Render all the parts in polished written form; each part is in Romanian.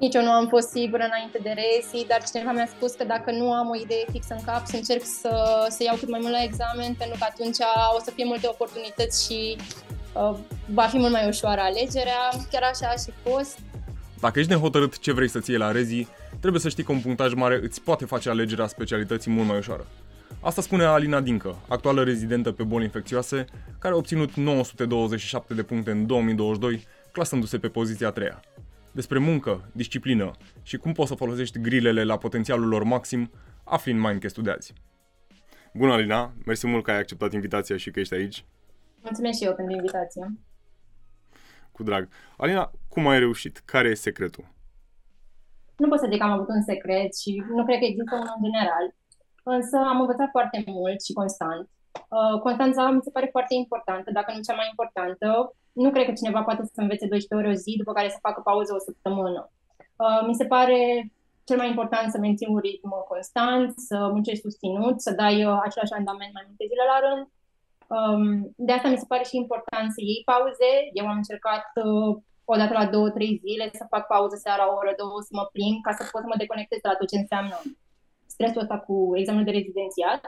Nici eu nu am fost sigură înainte de resi, dar cineva mi-a spus că dacă nu am o idee fixă în cap, să încerc să iau cât mai mult la examen, pentru că atunci o să fie multe oportunități și va fi mult mai ușoară alegerea. Chiar așa a și fost. Dacă ești nehotărât ce vrei să-ți iei la rezi, trebuie să știi că un punctaj mare îți poate face alegerea specialității mult mai ușoară. Asta spune Alina Dincă, actuală rezidentă pe boli infecțioase, care a obținut 927 de puncte în 2022, clasându-se pe poziția 3-a. Despre muncă, disciplină și cum poți să folosești grilele la potențialul lor maxim, afli în Mindcast-ul de azi. Bună, Alina! Mersi mult că ai acceptat invitația și că ești aici. Mulțumesc și eu pentru invitație. Cu drag. Alina, cum ai reușit? Care e secretul? Nu pot să zic că am avut un secret și nu cred că există unul în general. Însă am învățat foarte mult și constant. Constanța mi se pare foarte importantă, dacă nu cea mai importantă. Nu cred că cineva poate să învețe 12 ore o zi, după care să facă pauză o săptămână. Mi se pare cel mai important să menții un ritm constant, să muncești susținut, să dai același randament mai multe zile la rând. De asta mi se pare și important să iei pauze. Eu am încercat odată la 2-3 zile să fac pauză seara o oră, două, să mă plimb, ca să pot să mă deconectez de la tot ce înseamnă stresul ăsta cu examenul de rezidențiat.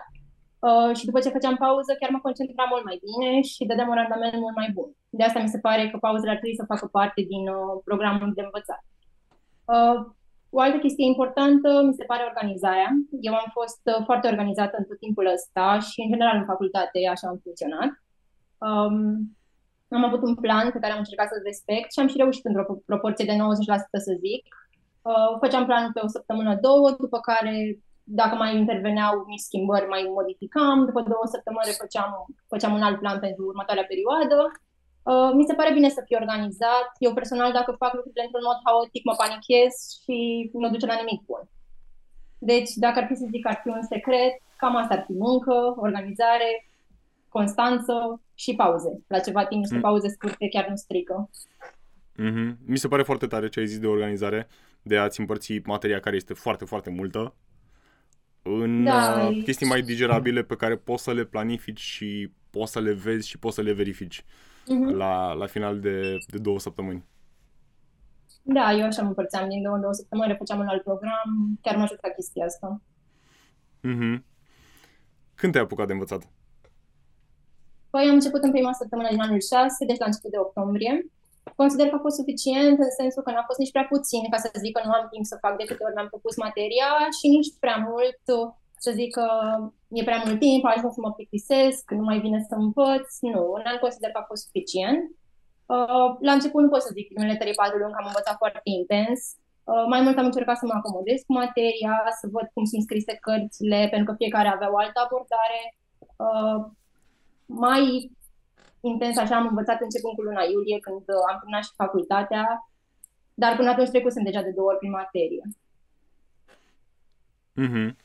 Și după ce făceam pauză, chiar mă concentram mult mai bine și dădeam un randament mult mai bun. De asta mi se pare că pauzele ar trebui să facă parte din programul de învățare. O altă chestie importantă mi se pare organizarea. Eu am fost foarte organizată în tot timpul ăsta și, în general, în facultate așa am funcționat. Am avut un plan pe care am încercat să-l respect și am și reușit într-o proporție de 90%, să zic. Făceam planul pe o săptămână, două, după care, dacă mai interveneau mici schimbări, mai modificam. După două săptămâni făceam un alt plan pentru următoarea perioadă. Mi se pare bine să fiu organizat. Eu personal, dacă fac lucrurile într-un mod haotic, mă panichez și nu duce la nimic bun. Deci, dacă ar fi să zic că ar fi un secret, cam asta ar fi: muncă, organizare, constanță și pauze. La ceva timp, niște pauze scurte chiar nu strică. Mm-hmm. Mi se pare foarte tare ce ai zis de organizare, de a-ți împărți materia care este foarte, foarte multă, în chestii mai digerabile pe care poți să le planifici și poți să le vezi și poți să le verifici la final de două săptămâni. Da, eu așa mă împărțeam din două în două săptămâni, refăceam un alt program, chiar m-a ajutat chestia asta. Mm-hmm. Când te-ai apucat de învățat? Păi am început în prima săptămână din anul 6, deci la început de octombrie. Consider că a fost suficient, în sensul că n-a fost nici prea puțin, ca să zic că nu am timp să fac de câte ori mi-am propus materia, și nici prea mult, să zic că e prea mult timp, ajung să mă plictisesc, nu mai vine să învăț. Nu, n-am considerat că a fost suficient. La început nu pot să zic, primele 3-4 luni că am învățat foarte intens. Mai mult am încercat să mă acomodez cu materia, să văd cum sunt scrise cărțile, pentru că fiecare avea o altă abordare. Mai intens așa am învățat începând cu luna iulie, când am terminat și facultatea, dar până atunci trecusem deja de 2 ori prin materie. Mhm.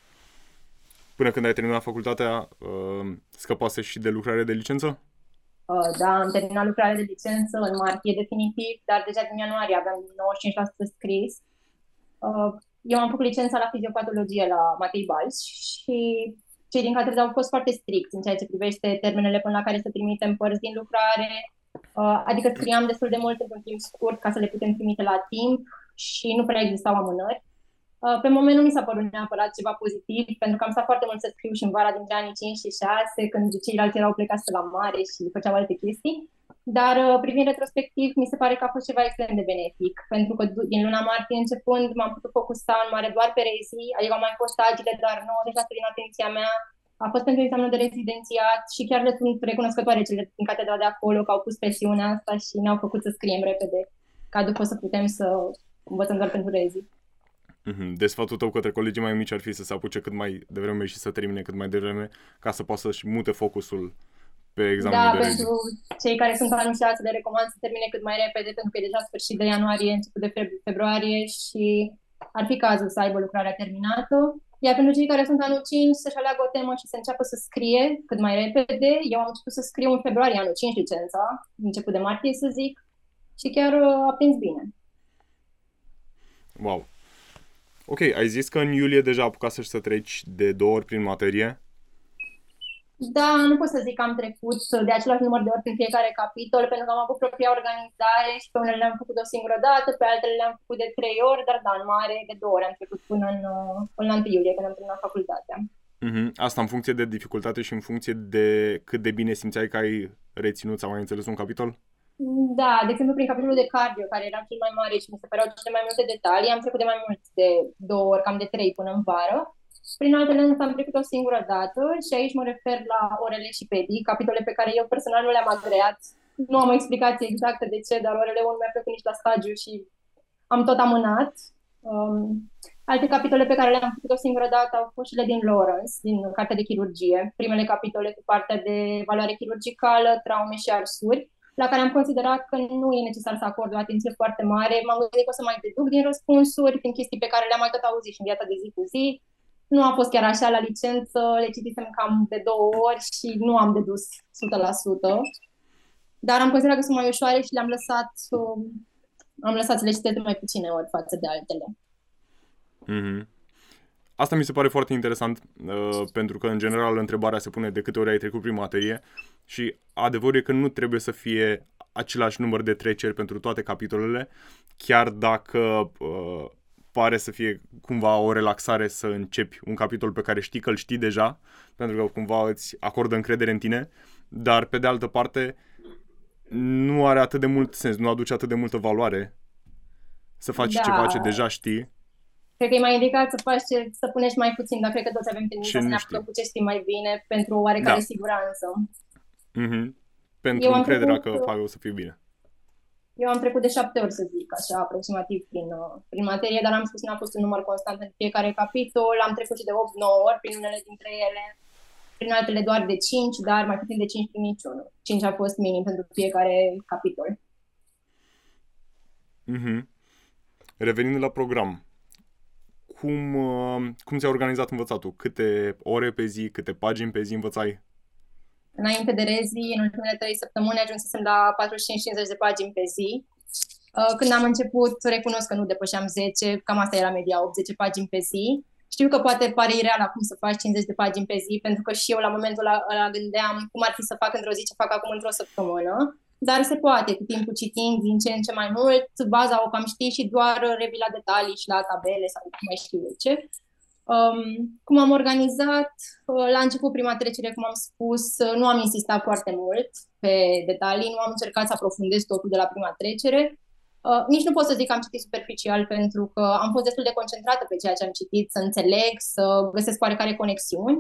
Până când ai terminat facultatea, scăpase și de lucrare de licență? Da, am terminat lucrarea de licență în martie definitiv, dar deja din ianuarie aveam 95% scris. Eu am făcut licența la fiziopatologie la Matei Balș și cei din catedră au fost foarte stricți în ceea ce privește termenele până la care să trimitem părți din lucrare. Adică scriam destul de mult într-un timp scurt ca să le putem trimite la timp și nu prea existau amânări. Pe moment nu mi s-a părut neapărat ceva pozitiv, pentru că am stat foarte mult să scriu și în vara dintre anii 5 și 6, când ceilalți erau plecați la mare și făceau alte chestii. Dar privind retrospectiv, mi se pare că a fost ceva extrem de benefic, pentru că din luna martie începând m-am putut focusa în mare doar pe rezi, adică au mai fost agile, dar 90% din atenția mea a fost pentru examenul de rezidențiat și chiar le sunt recunoscătoare cele din catedra de acolo că au pus presiunea asta și ne-au făcut să scriem repede, ca după să putem să învățăm doar pentru rezi. Deci sfatul tău către colegii mai mici ar fi să se apuce cât mai devreme și să termine cât mai devreme, ca să poată să-și mute focusul pe examenul de rezi. Pentru cei care sunt anunțați, le recomand să termine cât mai repede, pentru că e deja sfârșit de ianuarie, început de februarie și ar fi cazul să aibă lucrarea terminată. Iar pentru cei care sunt anul 5, să-și aleagă o temă și să înceapă să scrie cât mai repede. Eu am început să scriu în februarie anul 5 licența, început de martie, să zic, și chiar a prins bine. Wow! Ok, ai zis că în iulie deja apucase să treci de 2 ori prin materie. Da, nu pot să zic că am trecut de același număr de ori în fiecare capitol, pentru că am avut propria organizare și pe unele le-am făcut de o singură dată, pe altele le-am făcut de 3 ori, dar da, în mare de 2 ori am trecut până la 1 iulie, când am terminat facultatea. Mm-hmm. Asta în funcție de dificultate și în funcție de cât de bine simțeai că ai reținut sau ai înțeles un capitol? Da, de exemplu prin capitolul de cardio, care era cel mai mare și mi se păreau cele mai multe detalii, am trecut de mai mulți de 2 ori, cam de 3 până în vară. Prin altele însă am trecut o singură dată și aici mă refer la orele și pedii, capitole pe care eu personal nu le-am agreat. Nu am o explicație exactă de ce, dar orele 1 mi-a plăcut nici la stagiu și am tot amânat. Alte capitole pe care le-am făcut o singură dată au fost cele din Lawrence, din cartea de chirurgie, primele capitole cu partea de valoare chirurgicală, traume și arsuri, la care am considerat că nu e necesar să acord o atenție foarte mare. M-am gândit că o să mai deduc din răspunsuri, din chestii pe care le-am mai tot auzit și în viața de zi cu zi. Nu a fost chiar așa, la licență le citisem cam de 2 ori și nu am dedus 100%, dar am considerat că sunt mai ușoare și le-am lăsat, să le citesc mai puține ori față de altele. Mm-hmm. Asta mi se pare foarte interesant, pentru că în general întrebarea se pune de câte ori ai trecut prin materie și adevărul e că nu trebuie să fie același număr de treceri pentru toate capitolele, chiar dacă... pare să fie cumva o relaxare să începi un capitol pe care știi că îl știi deja, pentru că cumva îți acordă încredere în tine, dar pe de altă parte nu are atât de mult sens, nu aduce atât de multă valoare să faci ceva ce deja știi. Cred că e mai indicat să faci, să punești mai puțin, dar cred că toți avem tendința să ne apucăm cu ce știi mai bine pentru oarecare siguranță. Mm-hmm. Pentru încrederea că o să fie bine. Eu am trecut de 7 ori, să zic așa, aproximativ prin materie, dar am spus că n-a fost un număr constant în fiecare capitol. Am trecut și de 8-9 ori prin unele dintre ele, prin altele doar de 5, dar mai puțin de 5 prin niciunul. 5 a fost minim pentru fiecare capitol. Mm-hmm. Revenind la program, cum ți-ai organizat învățatul? Câte ore pe zi, câte pagini pe zi învățai? Înainte de rezi, în ultimele 3 săptămâni, ajunsesem la 45-50 de pagini pe zi. Când am început, recunosc că nu depășeam 10, cam asta era media, 8-10 pagini pe zi. Știu că poate pare ireal acum să faci 50 de pagini pe zi, pentru că și eu la momentul ăla gândeam cum ar fi să fac într-o zi ce fac acum într-o săptămână. Dar se poate, cu timpul citind din ce în ce mai mult, baza o cam știi și doar revii la detalii și la tabele sau mai știu eu ce. Cum am organizat, la început prima trecere, cum am spus, nu am insistat foarte mult pe detalii, nu am încercat să aprofundez totul de la prima trecere. Nici nu pot să zic că am citit superficial, pentru că am fost destul de concentrată pe ceea ce am citit, să înțeleg, să găsesc oarecare conexiuni.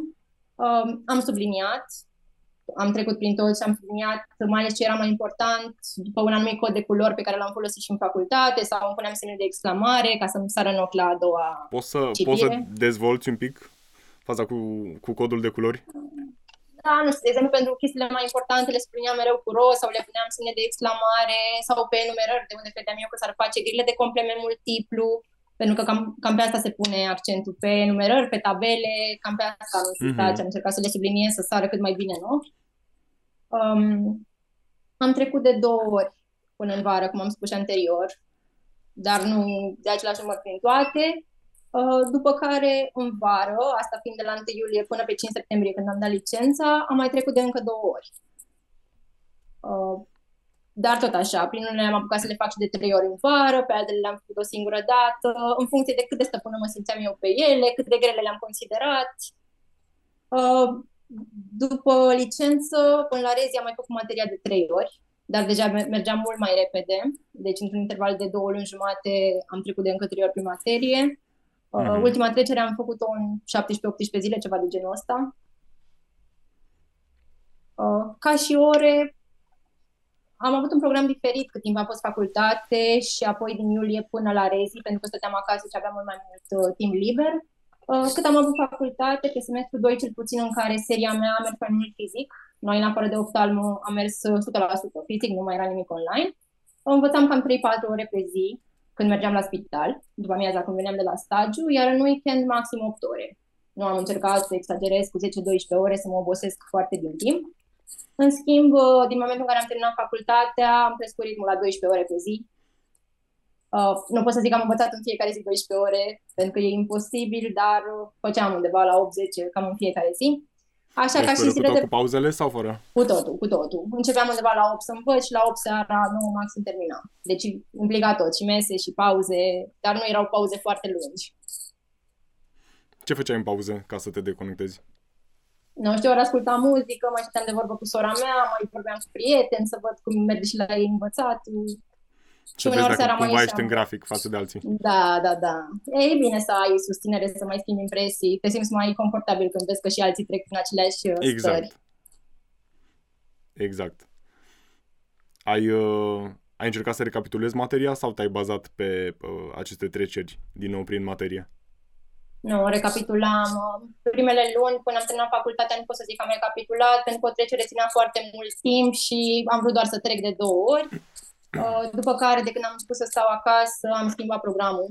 Am subliniat, am trecut prin tot și am subliniat mai ales ce era mai important după un anumit cod de culori pe care l-am folosit și în facultate, sau îmi puneam semne de exclamare ca să-mi sară în ochi la a doua citire. Poți să dezvolți un pic faza cu codul de culori? Da, nu știu, de exemplu, pentru chestiile mai importante le subliniam mereu cu roz sau le puneam semne de exclamare sau pe enumerări de unde credeam eu că s-ar face grile de complement multiplu, pentru că cam pe asta se pune accentul, pe enumerări, pe tabele, cam pe asta am insistat, am încercat să le subliniez, să sară cât mai bine, nu? Am trecut de 2 ori până în vară, cum am spus anterior, dar nu de același număr prin toate. După care, în vară, asta fiind de la 1 iulie până pe 5 septembrie, când am dat licența, am mai trecut de încă 2 ori. Dar tot așa, prin unele am apucat să le fac și de 3 ori în vară, pe altele le-am făcut o singură dată, în funcție de cât de stăpână mă simțeam eu pe ele, cât de grele le-am considerat. După licență, până la rezi, am mai făcut materia de 3 ori, dar deja mergeam mult mai repede. Deci, într-un interval de 2 luni jumate, am trecut de încă 3 ori prin materie. Ultima trecere am făcut-o în 17-18 zile, ceva de genul ăsta. Ca și ore... Am avut un program diferit cât timp am fost facultate și apoi din iulie până la rezi, pentru că stăteam acasă și aveam mult mai mult timp liber. Cât am avut facultate, pe semestru 2 cel puțin, în care seria mea a mers mai mult fizic. Noi, în afară de oftalmul, am mers 100% fizic, nu mai era nimic online. Învățam cam 3-4 ore pe zi când mergeam la spital, după amiaza când veneam de la stagiu, iar în weekend maxim 8 ore. Nu am încercat să exagerez cu 10-12 ore, să mă obosesc foarte din timp. În schimb, din momentul în care am terminat facultatea, am crescut ritmul la 12 ore pe zi. Nu pot să zic că am învățat în fiecare zi 12 ore, pentru că e imposibil, dar făceam undeva la 8-10, cam în fiecare zi. Așa deci, ca și zilele cu pauzele sau fără? Cu totul, cu totul. Începeam undeva la 8 să învăț și la 8 seara, 9 maxim terminam. Deci implica tot, și mese, și pauze, dar nu erau pauze foarte lungi. Ce făceai în pauze ca să te deconectezi? Nu știu, ori ascultam muzică, mai stăteam de vorbă cu sora mea, mai vorbeam cu prieteni să văd cum merge și la ei învățatul. Și vezi dacă cumva ești în grafic față de alții. Da, da, da. E bine să ai susținere, să mai schimbi impresii, te simți mai confortabil când vezi că și alții trec prin aceleași stări. Exact. Ai încercat să recapitulezi materia sau te-ai bazat pe aceste treceri din nou prin materie? Nu, recapitulam. Primele luni, până am terminat facultatea, nu pot să zic că am recapitulat, pentru că o trecere ținea foarte mult timp și am vrut doar să trec de două ori. După care, de când am început să stau acasă, am schimbat programul.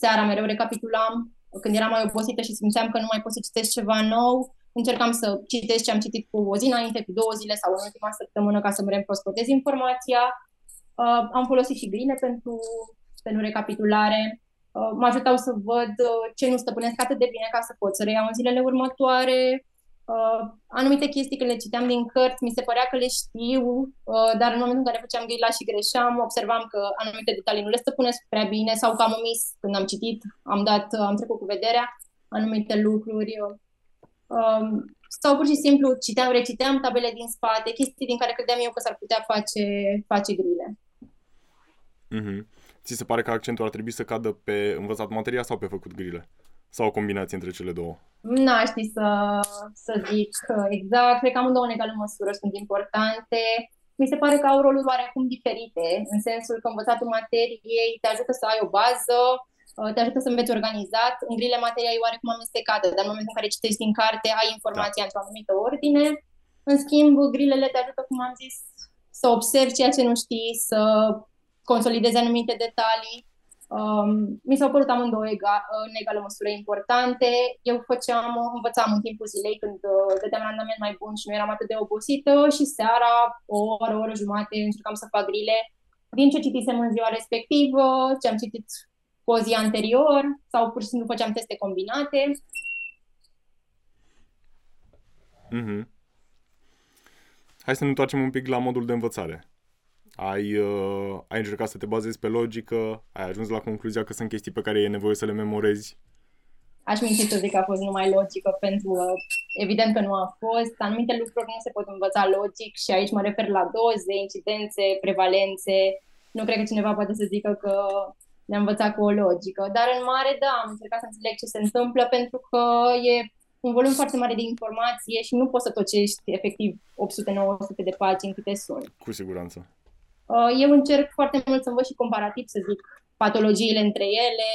Seara mereu recapitulam. Când eram mai obosită și simțeam că nu mai pot să citesc ceva nou, încercam să citesc ce am citit cu o zi înainte, cu două zile sau în ultima săptămână, ca să-mi reîmprospătez informația. Am folosit și grile pentru recapitulare. Mă ajutau să văd ce nu stăpânesc atât de bine ca să pot să reiau în zilele următoare. Anumite chestii, când le citeam din cărți, mi se părea că le știu, dar în momentul în care făceam grila și greșeam, observam că anumite detalii nu le stăpânesc prea bine sau că am omis când am citit, am trecut cu vederea anumite lucruri. Sau pur și simplu reciteam tabele din spate, chestii din care credeam eu că s-ar putea face grile. Mhm. Ți se pare că accentul ar trebui să cadă pe învățat materia sau pe făcut grile? Sau o combinație între cele două? N-aș ști să zic exact. Cred că amândouă în egală măsură sunt importante. Mi se pare că au roluri oarecum diferite, în sensul că învățatul materiei te ajută să ai o bază, te ajută să înveți organizat. În grile materia e oarecum amestecată, dar în momentul în care citești din carte, ai informația într-o anumită ordine. În schimb, grilele te ajută, cum am zis, să observi ceea ce nu știi, să consolidezi anumite detalii. Mi s-au părut amândouă în egală măsură importante. Eu învățam în timpul zilei, când dădeam randament mai bun și nu eram atât de obosită, și seara, o oră jumate, încercam să fac grile din ce citisem în ziua respectivă, ce am citit cu o zi anterior, sau pur și simplu făceam teste combinate. Mm-hmm. Hai să ne întoarcem un pic la modul de învățare. Ai încercat să te bazezi pe logică, ai ajuns la concluzia că sunt chestii pe care e nevoie să le memorezi? Aș minți să zic că a fost numai logică, pentru că evident că nu a fost. Anumite lucruri nu se pot învăța logic și aici mă refer la doze, incidențe, prevalențe. Nu cred că cineva poate să zică că ne-am învățat cu o logică, dar în mare da, am încercat să înțeleg ce se întâmplă, pentru că e un volum foarte mare de informație și nu poți să tocești efectiv 800-900 de pagini câte sunt. Cu siguranță. Eu încerc foarte mult să învăț și comparativ, să zic, patologiile între ele.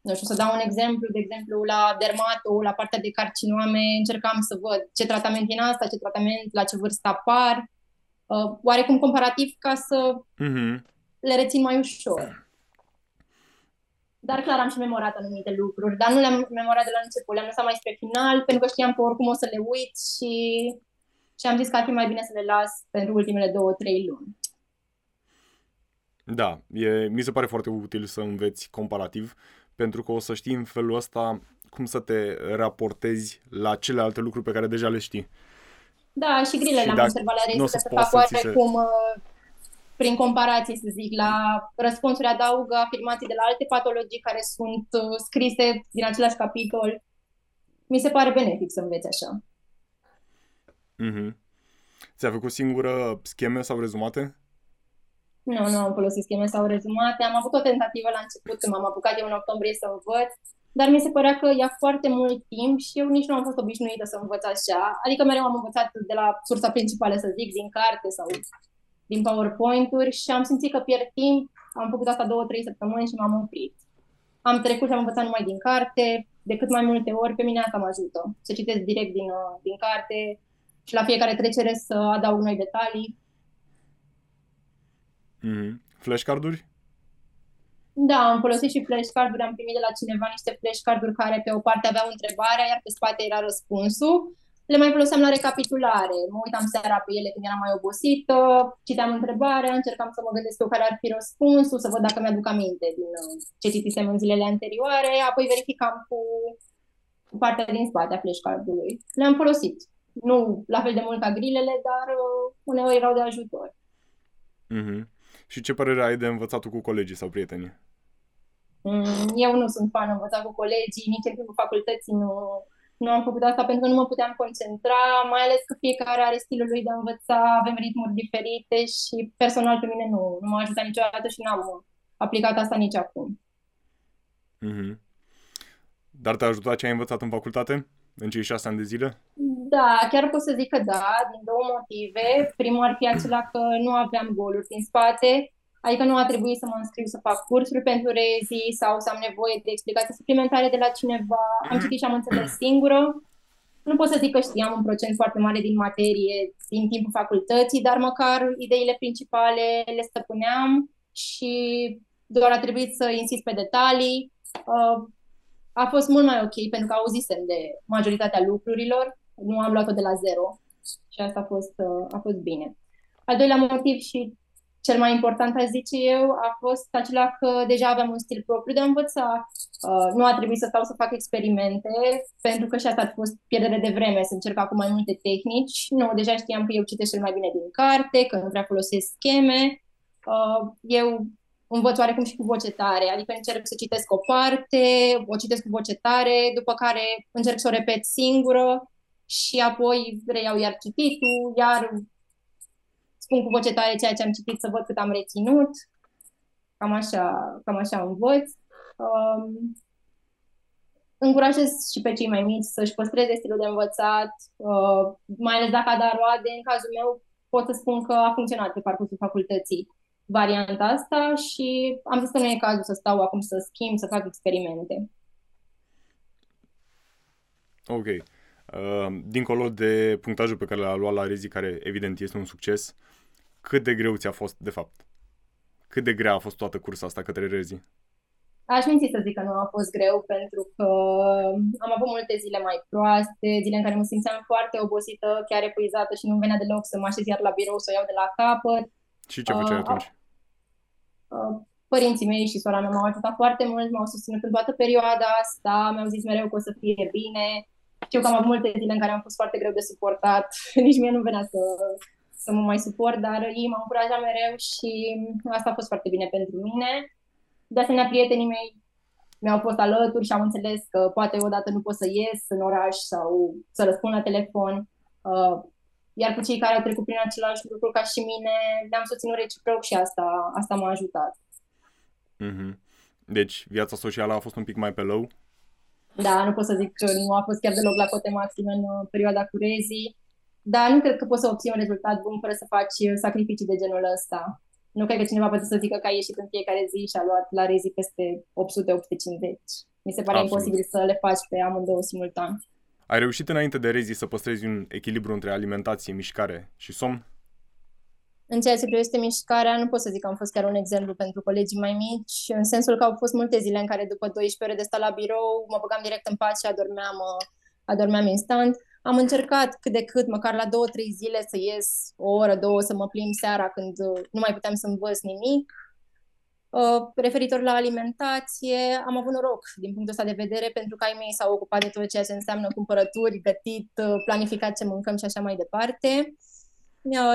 Nu știu, să dau un exemplu, de exemplu, la dermato, la partea de carcinoame, încercam să văd ce tratament e în asta, ce tratament, la ce vârstă apar, oarecum comparativ, ca să le rețin mai ușor. Dar clar am și memorat anumite lucruri, dar nu le-am memorat de la început, le-am lăsat mai spre final, pentru că știam că oricum o să le uit și am zis că ar fi mai bine să le las pentru ultimele 2-3 luni. Da, mi se pare foarte util să înveți comparativ, pentru că o să știi în felul ăsta cum să te raportezi la celelalte lucruri pe care deja le știi. Da, și grile le-am observat la rest, să fac oarecum prin comparație, să zic, la răspunsuri adaugă afirmații de la alte patologii care sunt scrise din același capitol. Mi se pare benefic să înveți așa. Mm-hmm. Ți-a făcut singură scheme sau rezumate? Nu am folosit scheme sau rezumate. Am avut o tentativă la început, când m-am apucat eu în octombrie să învăț, dar mi se părea că ia foarte mult timp și eu nici nu am fost obișnuită să învăț așa. Adică mereu am învățat de la sursa principală, să zic, din carte sau din PowerPoint-uri, și am simțit că pierd timp. Am făcut asta 2-3 săptămâni și m-am oprit. Am trecut și am învățat numai din carte, de cât mai multe ori. Pe mine asta mă ajută, să citesc direct din carte și la fiecare trecere să adaug noi detalii. Mm-hmm. Flashcard-uri? Da, am folosit și flashcard-uri. Am primit de la cineva niște flashcard-uri care pe o parte aveau întrebarea, iar pe spate era răspunsul. Le mai foloseam la recapitulare. Mă uitam seara pe ele când eram mai obosită, citeam întrebarea, încercam să mă gândesc eu care ar fi răspunsul, să văd dacă mi-aduc aminte din ce citisem în zilele anterioare. Apoi verificam cu partea din spate a flashcard-ului. Le-am folosit Nu la fel de mult ca grilele, dar uneori erau de ajutor. Mm-hmm. Și ce părere ai de învățatul cu colegii sau prietenii? Eu nu sunt fan învățat cu colegii, nici în timpul facultății nu am făcut asta pentru că nu mă puteam concentra, mai ales că fiecare are stilul lui de a învăța, avem ritmuri diferite și personal pe mine nu m-a ajutat niciodată și n-am aplicat asta nici acum. Mm-hmm. Dar te-a ajutat ce ai învățat în facultate? În cei 6 ani de zile? Da, chiar pot să zic că da, din 2 motive. Primul ar fi acela că nu aveam goluri din spate, adică nu a trebuit să mă înscriu să fac cursuri pentru rezii sau să am nevoie de explicații suplimentare de la cineva. Am citit și am înțeles singură. Nu pot să zic că știam un procent foarte mare din materie din timpul facultății, dar măcar ideile principale le stăpâneam și doar a trebuit să insist pe detalii. A fost mult mai ok, pentru că auzisem de majoritatea lucrurilor, nu am luat-o de la zero și asta a fost bine. Al doilea motiv și cel mai important, aș zice eu, a fost acela că deja aveam un stil propriu de a învăța. Nu a trebuit să stau să fac experimente, pentru că și asta a fost pierdere de vreme, să încerc acum mai multe tehnici. Nu, deja știam că eu citesc cel mai bine din carte, că nu prea folosesc scheme. Eu învăț oarecum și cu voce tare, adică încerc să citesc o parte, o citesc cu voce tare, după care încerc să o repet singură și apoi reiau iar cititul, iar spun cu voce tare ceea ce am citit să văd cât am reținut, cam așa învăț. Încurajez și pe cei mai mici să-și păstreze stilul de învățat, mai ales dacă a dat roade. În cazul meu pot să spun că a funcționat pe parcursul facultății varianta asta și am zis că nu e cazul să stau acum să schimb, să fac experimente. Ok. Dincolo de punctajul pe care l-a luat la rezi, care evident este un succes, cât de greu ți-a fost de fapt? Cât de grea a fost toată cursa asta către rezi? Aș minți să zic că nu a fost greu, pentru că am avut multe zile mai proaste, zile în care mă simțeam foarte obosită, chiar epuizată și nu venea deloc să mă așez iar la birou să o iau de la capăt. Și ce făceai atunci? Părinții mei și sora mea m-au ajutat foarte mult, m-au susținut în toată perioada asta, mi-au zis mereu că o să fie bine. Știu că am avut multe zile în care am fost foarte greu de suportat, nici mie nu venea să mă mai suport, dar ei m-au încurajat mereu și asta a fost foarte bine pentru mine. De asemenea, prietenii mei mi-au fost alături și am înțeles că poate odată nu pot să ies în oraș sau să răspund la telefon. Iar cu cei care au trecut prin același lucru ca și mine, le-am susținut reciproc și asta m-a ajutat. Mm-hmm. Deci viața socială a fost un pic mai pe low? Da, nu pot să zic că nu a fost chiar deloc la cote maxime în perioada cu rezii, dar nu cred că poți să obții un rezultat bun fără să faci sacrificii de genul ăsta. Nu cred că cineva poate să zică că a ieșit în fiecare zi și a luat la rezii peste 800-850. Mi se pare imposibil să le faci pe amândouă simultan. Ai reușit înainte de rezii să păstrezi un echilibru între alimentație, mișcare și somn? În ceea ce privește mișcarea, nu pot să zic că am fost chiar un exemplu pentru colegii mai mici, în sensul că au fost multe zile în care după 12 ore de stat la birou mă băgam direct în pat și adormeam instant. Am încercat cât de cât, măcar la 2-3 zile, să ies o oră, două, să mă plimb seara când nu mai puteam să învăț nimic. Referitor la alimentație, am avut noroc din punctul ăsta de vedere, pentru că ai mei s-au ocupat de tot ceea ce înseamnă cumpărături, gătit, planificat ce mâncăm și așa mai departe.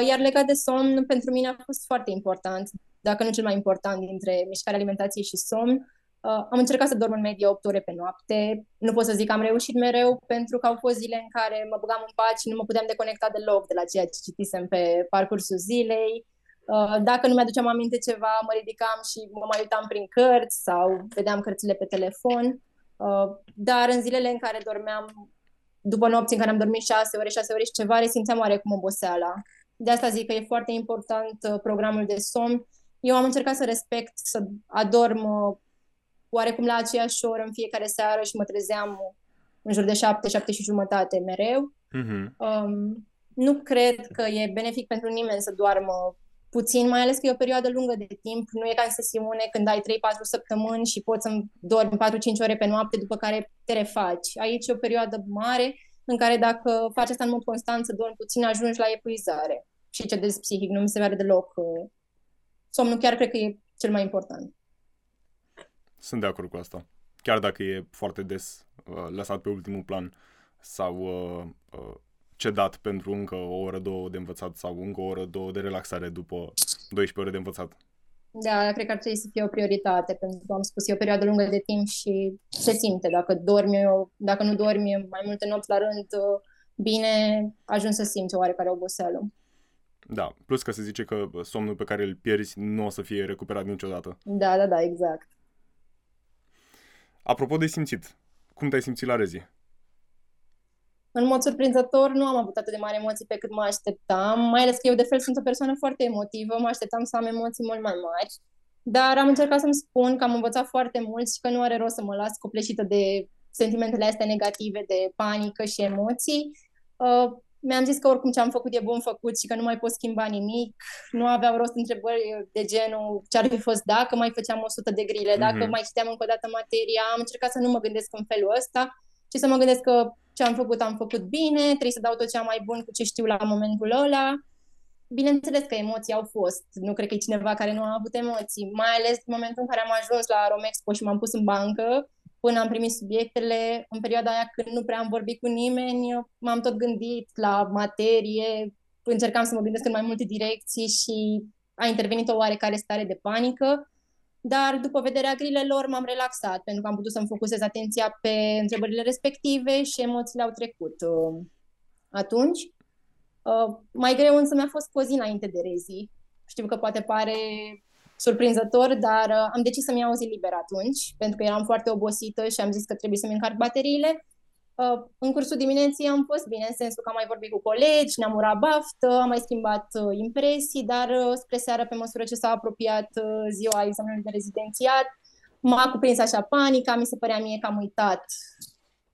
Iar legat de somn, pentru mine a fost foarte important, dacă nu cel mai important dintre mișcare, alimentație și somn. Am încercat să dorm în medie 8 ore pe noapte. Nu pot să zic că am reușit mereu, pentru că au fost zile în care mă băgam în pat și nu mă puteam deconecta deloc de la ceea ce citisem pe parcursul zilei. Dacă nu mi-aduceam aminte ceva, mă ridicam și mă mai uitam prin cărți sau vedeam cărțile pe telefon. Dar în zilele în care dormeam, după nopți în care am dormit 6 ore și ceva, resimțeam oarecum oboseala. De asta zic că e foarte important programul de somn. Eu am încercat să respect, să adorm oarecum la aceeași oră în fiecare seară și mă trezeam în jur de 7 și jumătate mereu. Mm-hmm. Nu cred că e benefic pentru nimeni să doarmă puțin, mai ales că e o perioadă lungă de timp, nu e ca în sesiune când ai 3-4 săptămâni și poți să dormi 4-5 ore pe noapte, după care te refaci. Aici e o perioadă mare în care dacă faci asta în mod constant, să dormi puțin, ajungi la epuizare. Și ce des psihic, nu mi se pare deloc. Somnul chiar cred că e cel mai important. Sunt de acord cu asta. Chiar dacă e foarte des lăsat pe ultimul plan sau cedat pentru încă o oră, două de învățat sau încă o oră, două de relaxare după 12 ore de învățat. Da, cred că ar trebui să fie o prioritate, pentru că am spus, e o perioadă lungă de timp și se simte. Dacă nu dormi mai multe nopți la rând, bine, ajungi să simți oarecare oboseală. Da, plus că se zice că somnul pe care îl pierzi nu o să fie recuperat niciodată. Da, exact. Apropo de simțit, cum te-ai simțit la rezi? În mod surprinzător, nu am avut atât de mari emoții pe cât mă așteptam, mai ales că eu de fel sunt o persoană foarte emotivă, mă așteptam să am emoții mult mai mari, dar am încercat să-mi spun că am învățat foarte mult și că nu are rost să mă las copleșită de sentimentele astea negative, de panică și emoții. Mi-am zis că oricum ce am făcut e bun făcut și că nu mai pot schimba nimic, nu aveau rost întrebări de genul ce ar fi fost dacă mai făceam 100 de grile, dacă mai citeam încă o dată materia. Am încercat să nu mă gândesc în felul ăsta, ci să mă gândesc că ce am făcut bine, trebuie să dau tot ce am mai bun cu ce știu la momentul ăla. Bineînțeles că emoții au fost, nu cred că e cineva care nu a avut emoții, mai ales în momentul în care am ajuns la Romexpo și m-am pus în bancă, până am primit subiectele, în perioada aia când nu prea am vorbit cu nimeni, m-am tot gândit la materie, încercam să mă gândesc în mai multe direcții și a intervenit o oarecare stare de panică, dar după vederea grilelor m-am relaxat, pentru că am putut să-mi focusez atenția pe întrebările respective și emoțiile au trecut atunci. Mai greu însă mi-a fost cu o zi înainte de rezi. Știu că poate pare surprinzător, dar am decis să-mi iau o zi liberă atunci, pentru că eram foarte obosită și am zis că trebuie să-mi încarc bateriile. În cursul dimineții am fost bine, în sensul că am mai vorbit cu colegi, ne-am urat baftă, am mai schimbat impresii, dar spre seară, pe măsură ce s-a apropiat ziua examenului de rezidențiat, m-a cuprins așa panica, mi se părea mie că am uitat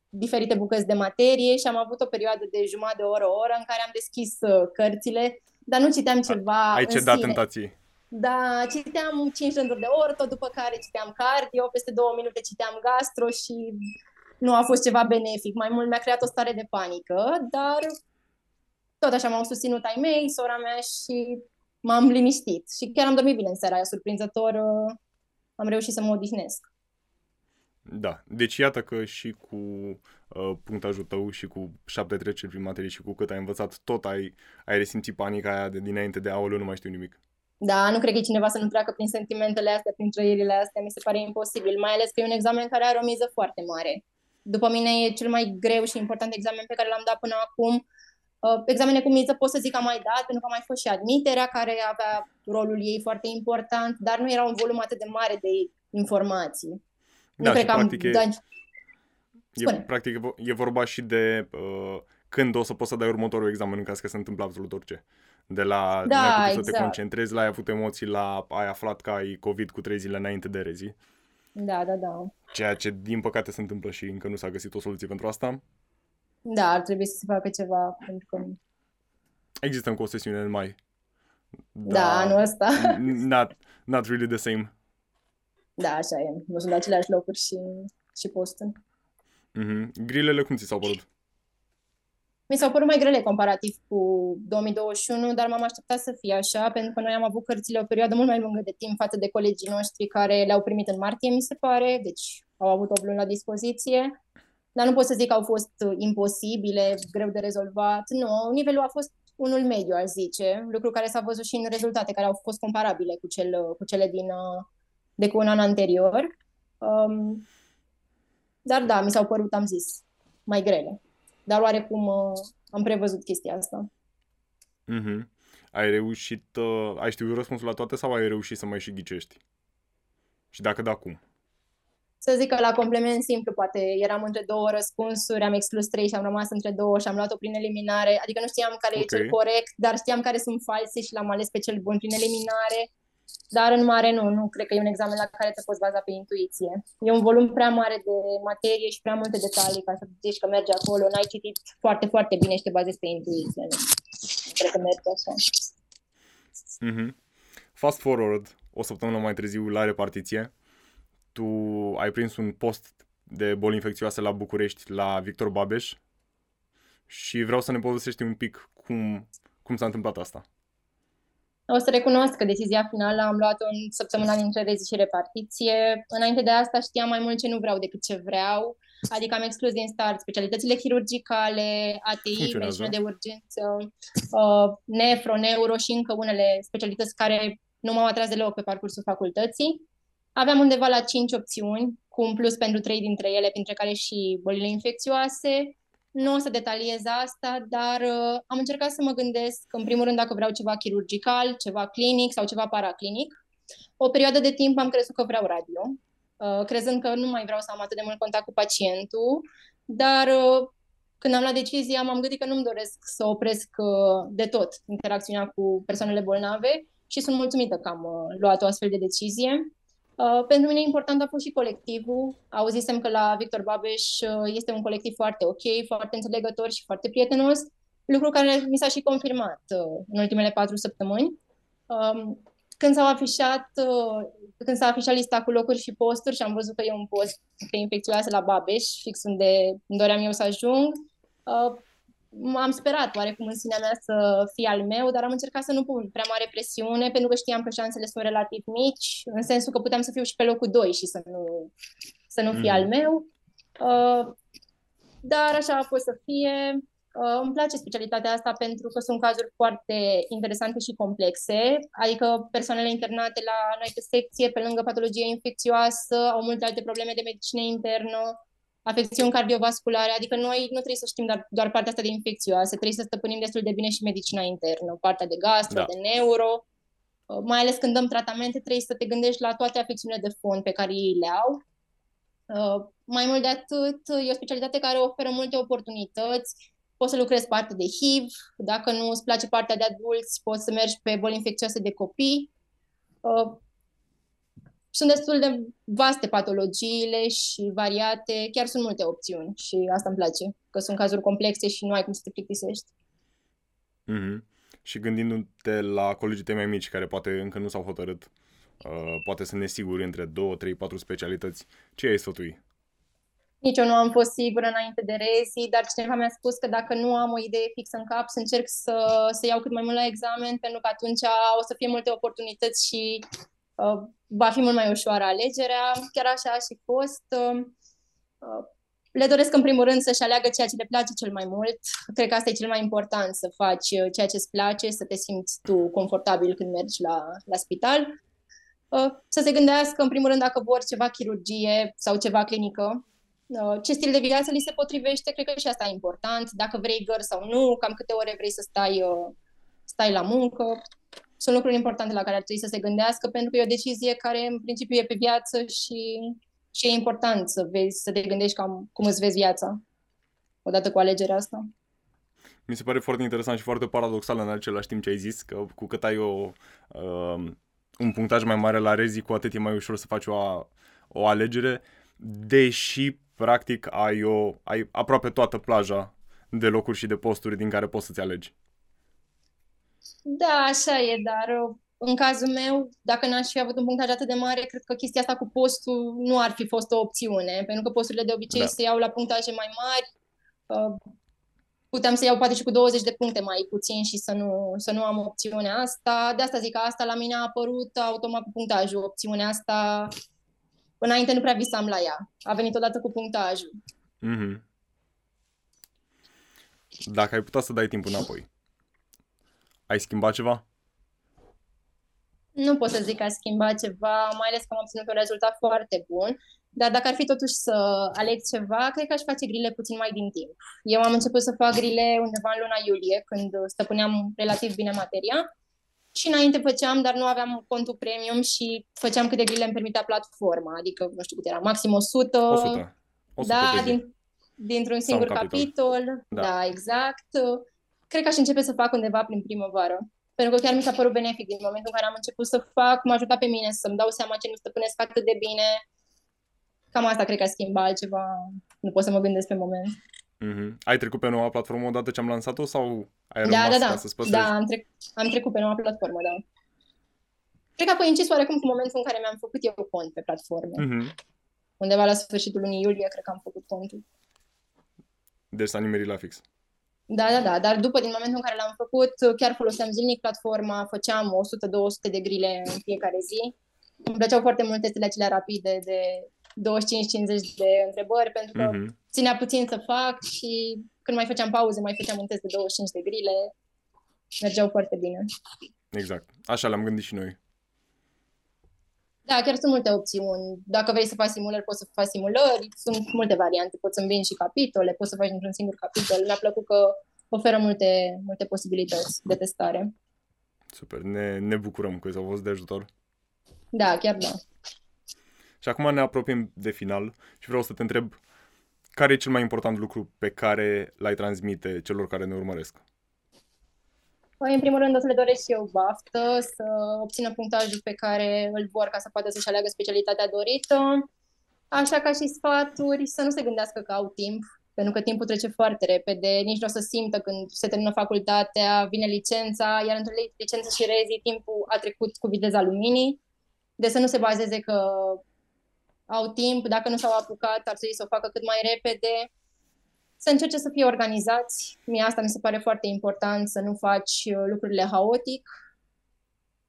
diferite bucăți de materie și am avut o perioadă de jumătate de oră, o oră în care am deschis cărțile, dar nu citeam ceva. Ai cedat tentației. Da, citeam 5 rânduri de orto, după care citeam cardio, peste 2 minute citeam gastro și nu a fost ceva benefic. Mai mult mi-a creat o stare de panică, dar tot așa m-au susținut ai mei, sora mea și m-am liniștit. Și chiar am dormit bine în seara aia, surprinzător, am reușit să mă odihnesc. Da, deci iată că și cu punctajul tău și cu 7 treceri prin materie și cu cât ai învățat, tot ai resimțit panica aia de dinainte de aoleu, nu mai știu nimic. Da, nu cred că e cineva să nu treacă prin sentimentele astea, prin trăirile astea, mi se pare imposibil, mai ales că e un examen care are o miză foarte mare. După mine e cel mai greu și important examen pe care l-am dat până acum. Examene cu miză pot să zic că am mai dat, pentru că a mai fost și admiterea, care avea rolul ei foarte important, dar nu era un volum atât de mare de informații. Da, nu cred că am... Practic e vorba și de când o să poți să dai următorul examen, în caz că se întâmplă absolut orice. De la n-ai putut să te concentrezi, la ai avut emoții, la ai aflat că ai COVID cu 3 zile înainte de rezi. Da. Ceea ce, din păcate, se întâmplă și încă nu s-a găsit o soluție pentru asta. Da, ar trebui să se facă ceva, pentru că... Există încă o sesiune în mai. Da, anul ăsta. Not really the same. Da, așa e. Nu sunt la aceleași locuri și postul. Mm-hmm. Grilele cum ți s-au părut? Mi s-au părut mai grele comparativ cu 2021, dar m-am așteptat să fie așa, pentru că noi am avut cărțile o perioadă mult mai lungă de timp față de colegii noștri care le-au primit în martie, mi se pare, deci au avut 8 luni la dispoziție, dar nu pot să zic că au fost imposibile, greu de rezolvat, nu, nivelul a fost unul mediu, aș zice, lucru care s-a văzut și în rezultate, care au fost comparabile cu cele de cu un an anterior, dar da, mi s-au părut, am zis, mai grele. Dar oarecum am prevăzut chestia asta. Mm-hmm. Ai reușit, ai știut răspunsul la toate sau ai reușit să mai și ghicești? Și dacă da, cum? Să zic că la complement simplu, poate eram între două răspunsuri, am exclus 3 și am rămas între 2 și am luat-o prin eliminare. Adică nu știam care e cel corect, dar știam care sunt false și l-am ales pe cel bun prin eliminare. Dar în mare nu cred că e un examen la care te poți baza pe intuiție. E un volum prea mare de materie și prea multe detalii ca să zici că mergi acolo, n-ai citit foarte, foarte bine și te bazezi pe intuiție. Nu cred că merge așa. Mm-hmm. Fast forward, o săptămână mai târziu la repartiție, tu ai prins un post de boli infecțioase la București, la Victor Babeș, și vreau să ne povestești un pic cum s-a întâmplat asta. O să recunosc că decizia finală am luat-o în săptămâna dintre rezi și repartiție. Înainte de asta știam mai mult ce nu vreau decât ce vreau. adică am exclus din start specialitățile chirurgicale, ATI, medicină de urgență, nefro, neuro și încă unele specialități care nu m-au atras deloc pe parcursul facultății. Aveam undeva la 5 opțiuni, cu un plus pentru 3 dintre ele, printre care și bolile infecțioase. Nu o să detaliez asta, dar am încercat să mă gândesc, în primul rând, dacă vreau ceva chirurgical, ceva clinic sau ceva paraclinic. O perioadă de timp am crezut că vreau radio, crezând că nu mai vreau să am atât de mult contact cu pacientul, dar când am luat decizia, m-am gândit că nu-mi doresc să opresc de tot interacțiunea cu persoanele bolnave și sunt mulțumită că am luat o astfel de decizie. Pentru mine important a fost și colectivul. Auzisem că la Victor Babeș este un colectiv foarte ok, foarte înțelegător și foarte prietenos, lucru care mi s-a și confirmat în ultimele 4 săptămâni. Când s-a afișat lista cu locuri și posturi și am văzut că e un post de infecțioasă la Babeș, fix unde îmi doream eu să ajung, am sperat oarecum în sinea mea să fie al meu, dar am încercat să nu pun prea mare presiune, pentru că știam că șansele sunt relativ mici, în sensul că puteam să fiu și pe locul 2 și să nu fie al meu. Dar așa a fost să fie. Îmi place specialitatea asta pentru că sunt cazuri foarte interesante și complexe, adică persoanele internate la noi pe secție, pe lângă patologie infecțioasă, au multe alte probleme de medicină internă, afecțiuni cardiovasculare, adică noi nu trebuie să știm doar partea asta de infecțioasă, trebuie să stăpânim destul de bine și medicina internă, partea de gastro, de neuro, mai ales când dăm tratamente, trebuie să te gândești la toate afecțiunile de fond pe care ei le au. Mai mult de atât, e o specialitate care oferă multe oportunități. Poți să lucrezi partea de HIV, dacă nu îți place partea de adulți, poți să mergi pe boli infecțioase de copii. Sunt destul de vaste patologiile și variate, chiar sunt multe opțiuni și asta îmi place, că sunt cazuri complexe și nu ai cum să te plictisești. Mm-hmm. Și gândindu-te la colegii tăi mai mici, care poate încă nu s-au hotărât, poate sunt nesiguri între 2, 3, 4 specialități, ce ai sfătui? Nici eu nu am fost sigură înainte de rezii, dar cineva mi-a spus că dacă nu am o idee fixă în cap, să încerc să iau cât mai mult la examen, pentru că atunci o să fie multe oportunități și va fi mult mai ușoară alegerea. Chiar așa a și fost. Le doresc în primul rând să-și aleagă ceea ce le place cel mai mult. Cred că asta e cel mai important, să faci ceea ce îți place, să te simți tu confortabil când mergi la spital. Să se gândească în primul rând dacă vor ceva chirurgie sau ceva clinică. Ce stil de viață li se potrivește, cred că și asta e important. Dacă vrei gări sau nu, cam câte ore vrei să stai la muncă. Sunt lucruri importante la care ar trebui să se gândească, pentru că e o decizie care în principiu e pe viață și e important să te gândești cam cum îți vezi viața odată cu alegerea asta. Mi se pare foarte interesant și foarte paradoxal în același timp ce ai zis, că cu cât ai un punctaj mai mare la rezii, cu atât e mai ușor să faci o alegere, deși practic ai aproape toată plaja de locuri și de posturi din care poți să-ți alegi. Da, așa e, dar în cazul meu, dacă n-aș fi avut un punctaj atât de mare, cred că chestia asta cu postul nu ar fi fost o opțiune, pentru că posturile de obicei se iau la punctaje mai mari. Puteam să iau poate și cu 20 de puncte mai puțin și să nu am opțiunea asta. De asta zic că asta la mine a apărut automat cu punctajul, opțiunea asta. Înainte nu prea visam la ea. A venit odată cu punctajul. Mm-hmm. Dacă ai putea să dai timp înapoi, ai schimbat ceva? Nu pot să zic că ai schimbat ceva, mai ales că am obținut un rezultat foarte bun. Dar dacă ar fi totuși să aleg ceva, cred că aș face grile puțin mai din timp. Eu am început să fac grile undeva în luna iulie, când stăpâneam relativ bine materia. Și înainte făceam, dar nu aveam contul premium și făceam cât de grile îmi permitea platforma. Adică, nu știu cât era, maxim 100. 100 da, dintr-un singur capitol. Da, exact. Cred că aș începe să fac undeva prin primăvară. Pentru că chiar mi s-a părut benefic din momentul în care am început să fac. M-a ajutat pe mine să-mi dau seama ce nu stăpânesc atât de bine. Cam asta cred că a schimbat, altceva nu pot să mă gândesc pe moment. Mm-hmm. Ai trecut pe noua platformă odată ce am lansat-o sau ai rămas ca să-ți păstrezi? Da, am trecut pe noua platformă, da. Cred că a coincis oarecum cu momentul în care mi-am făcut eu cont pe platformă. Mm-hmm. Undeva la sfârșitul lunii iulie cred că am făcut contul. Deci s-a nimerit la fix. Da, dar din momentul în care l-am făcut, chiar foloseam zilnic platforma, făceam 100-200 de grile în fiecare zi. Îmi plăceau foarte mult testele acelea rapide de 25-50 de întrebări, pentru că ținea puțin să fac și când mai făceam pauze, mai făceam un test de 25 de grile. Mergeau foarte bine. Exact. Așa l-am gândit și noi. Da, chiar sunt multe opțiuni. Dacă vrei să faci simulări, poți să faci simulări. Sunt multe variante. Poți să îmbini și capitole, poți să faci într-un singur capitol. Mi-a plăcut că oferă multe posibilități de testare. Super. Ne bucurăm că s-au fost de ajutor. Da, chiar da. Și acum ne apropiem de final și vreau să te întreb care e cel mai important lucru pe care l-ai transmite celor care ne urmăresc? Păi, în primul rând, o să le doresc și eu baftă, să obțină punctajul pe care îl vor ca să poată să-și aleagă specialitatea dorită. Așa ca și sfaturi, să nu se gândească că au timp, pentru că timpul trece foarte repede, nici nu o să simtă când se termină facultatea, vine licența, iar între licență și rezi, timpul a trecut cu viteza luminii. Deci să nu se bazeze că au timp, dacă nu s-au apucat, ar trebui să o facă cât mai repede. Să încerce să fie organizați. Mie asta mi se pare foarte important, să nu faci lucrurile haotic.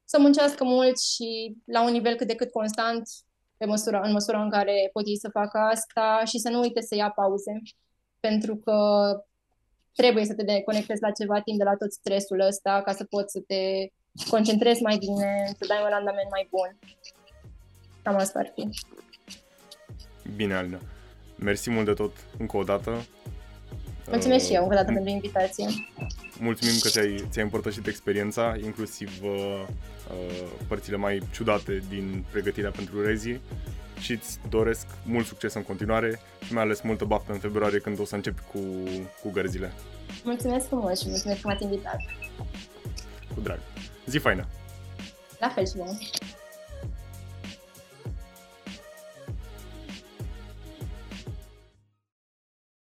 Să muncească mult și la un nivel cât de cât constant, în măsura în care pot ei să facă asta, și să nu uite să ia pauze, pentru că trebuie să te deconectezi la ceva timp de la tot stresul ăsta ca să poți să te concentrezi mai bine, să dai un randament mai bun. Cam asta ar fi. Bine, Alina. Mersi mult de tot încă o dată. Mulțumesc și eu încă o dată pentru invitație. Mulțumim că ți-ai împărtășit experiența, inclusiv părțile mai ciudate din pregătirea pentru rezi, și îți doresc mult succes în continuare și mai ales multă baftă în februarie, când o să începi cu gărzile. Mulțumesc frumos și mulțumesc că m-ați invitat. Cu drag. Zi faină! La fel și bine!